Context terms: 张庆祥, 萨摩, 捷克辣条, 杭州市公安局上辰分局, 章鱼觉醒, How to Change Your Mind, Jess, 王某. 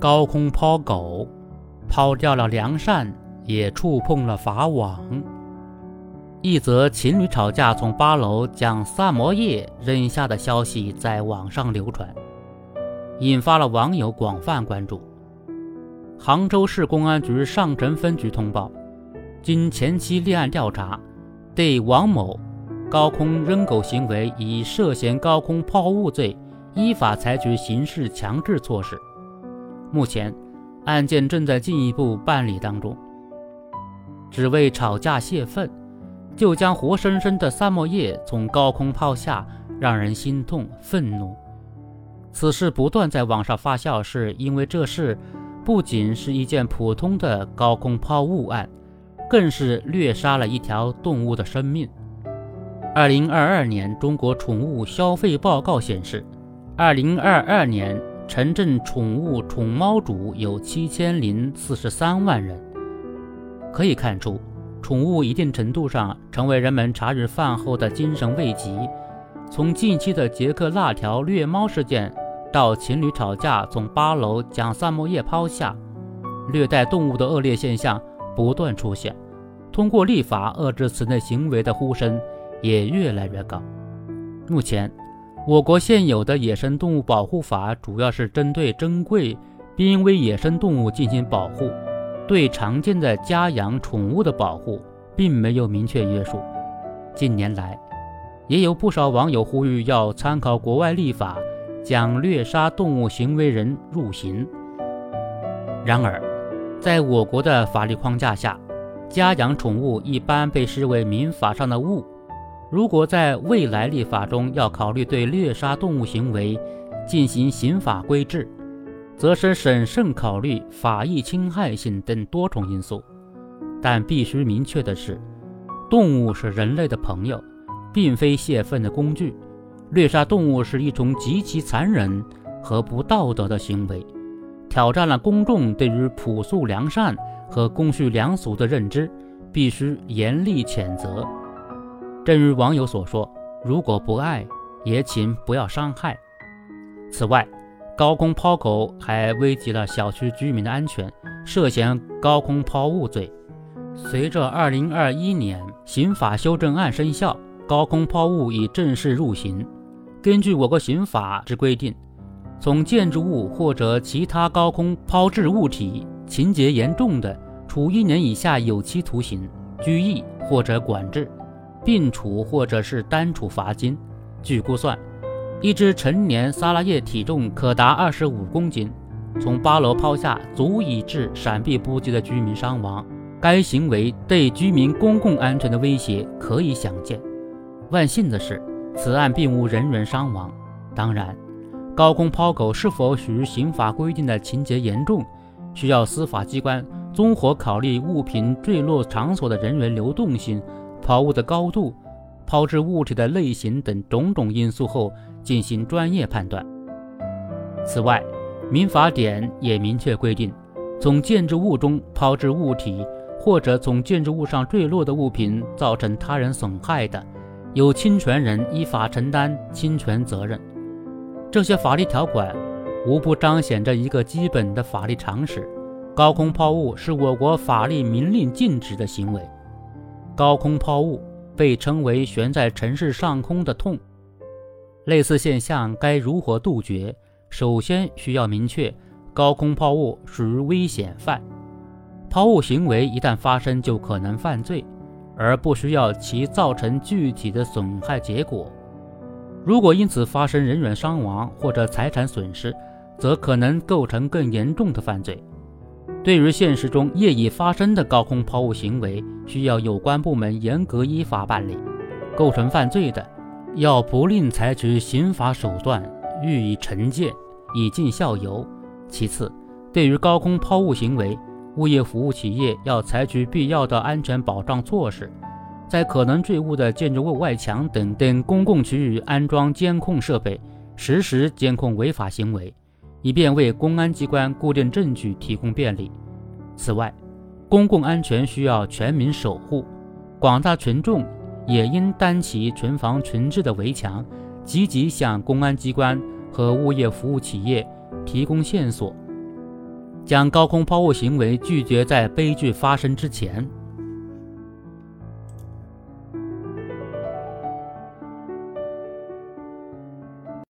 高空抛狗，抛掉了良善，也触碰了法网。一则情侣吵架从8楼将萨摩耶扔下的消息在网上流传，引发了网友广泛关注。杭州市公安局上城分局通报，经前期立案调查，对王某高空扔狗行为以涉嫌高空抛物罪依法采取刑事强制措施。目前案件正在进一步办理当中。只为吵架泄愤，就将活生生的萨摩耶从高空抛下，让人心痛愤怒。此事不断在网上发酵，是因为这事不仅是一件普通的高空抛物案，更是掠杀了一条动物的生命。2022年中国宠物消费报告显示，2022年城镇宠物宠猫主有7043万人。可以看出，宠物一定程度上成为人们茶余饭后的精神慰藉。从近期的捷克辣条虐猫事件，到情侣吵架从8楼将萨摩耶抛下，虐待动物的恶劣现象不断出现，通过立法遏制此类行为的呼声也越来越高。目前我国现有的野生动物保护法主要是针对珍贵濒危野生动物进行保护，对常见的家养宠物的保护并没有明确约束。近年来也有不少网友呼吁要参考国外立法，将虐杀动物行为人入刑。然而在我国的法律框架下，家养宠物一般被视为民法上的物，如果在未来立法中要考虑对虐杀动物行为进行刑法规制，则是审慎考虑法益侵害性等多重因素。但必须明确的是，动物是人类的朋友，并非泄愤的工具。虐杀动物是一种极其残忍和不道德的行为，挑战了公众对于朴素良善和公序良俗的认知，必须严厉谴责。正如网友所说，如果不爱，也请不要伤害。此外，高空抛狗还危及了小区居民的安全，涉嫌高空抛物罪。随着2021年刑法修正案生效，高空抛物已正式入刑。根据我国刑法之规定，从建筑物或者其他高空抛掷物体情节严重的，处1年以下有期徒刑、拘役或者管制，并处或者是单处罚金。据估算，一只成年萨拉耶体重可达25公斤，从8楼抛下，足以致闪避波及的居民伤亡。该行为对居民公共安全的威胁可以想见。万幸的是，此案并无人员伤亡。当然，高空抛狗是否属于刑法规定的情节严重，需要司法机关综合考虑物品坠落场所的人员流动性、抛物的高度、抛掷物体的类型等种种因素后进行专业判断。此外，民法典也明确规定，从建筑物中抛掷物体或者从建筑物上坠落的物品造成他人损害的，有侵权人依法承担侵权责任。这些法律条款无不彰显着一个基本的法律常识：高空抛物是我国法律明令禁止的行为。高空抛物被称为悬在城市上空的痛。类似现象该如何杜绝？首先需要明确高空抛物属于危险犯，抛物行为一旦发生就可能犯罪，而不需要其造成具体的损害结果。如果因此发生人员伤亡或者财产损失，则可能构成更严重的犯罪。对于现实中业已发生的高空抛物行为，需要有关部门严格依法办理，构成犯罪的，要不吝采取刑法手段予以惩戒，以儆效尤。其次，对于高空抛物行为，物业服务企业要采取必要的安全保障措施，在可能坠物的建筑物外墙等公共区域安装监控设备，实时监控违法行为，以便为公安机关固定证据提供便利。此外，公共安全需要全民守护，广大群众也应担起群防群治的围墙，积极向公安机关和物业服务企业提供线索，将高空抛物行为拒绝在悲剧发生之前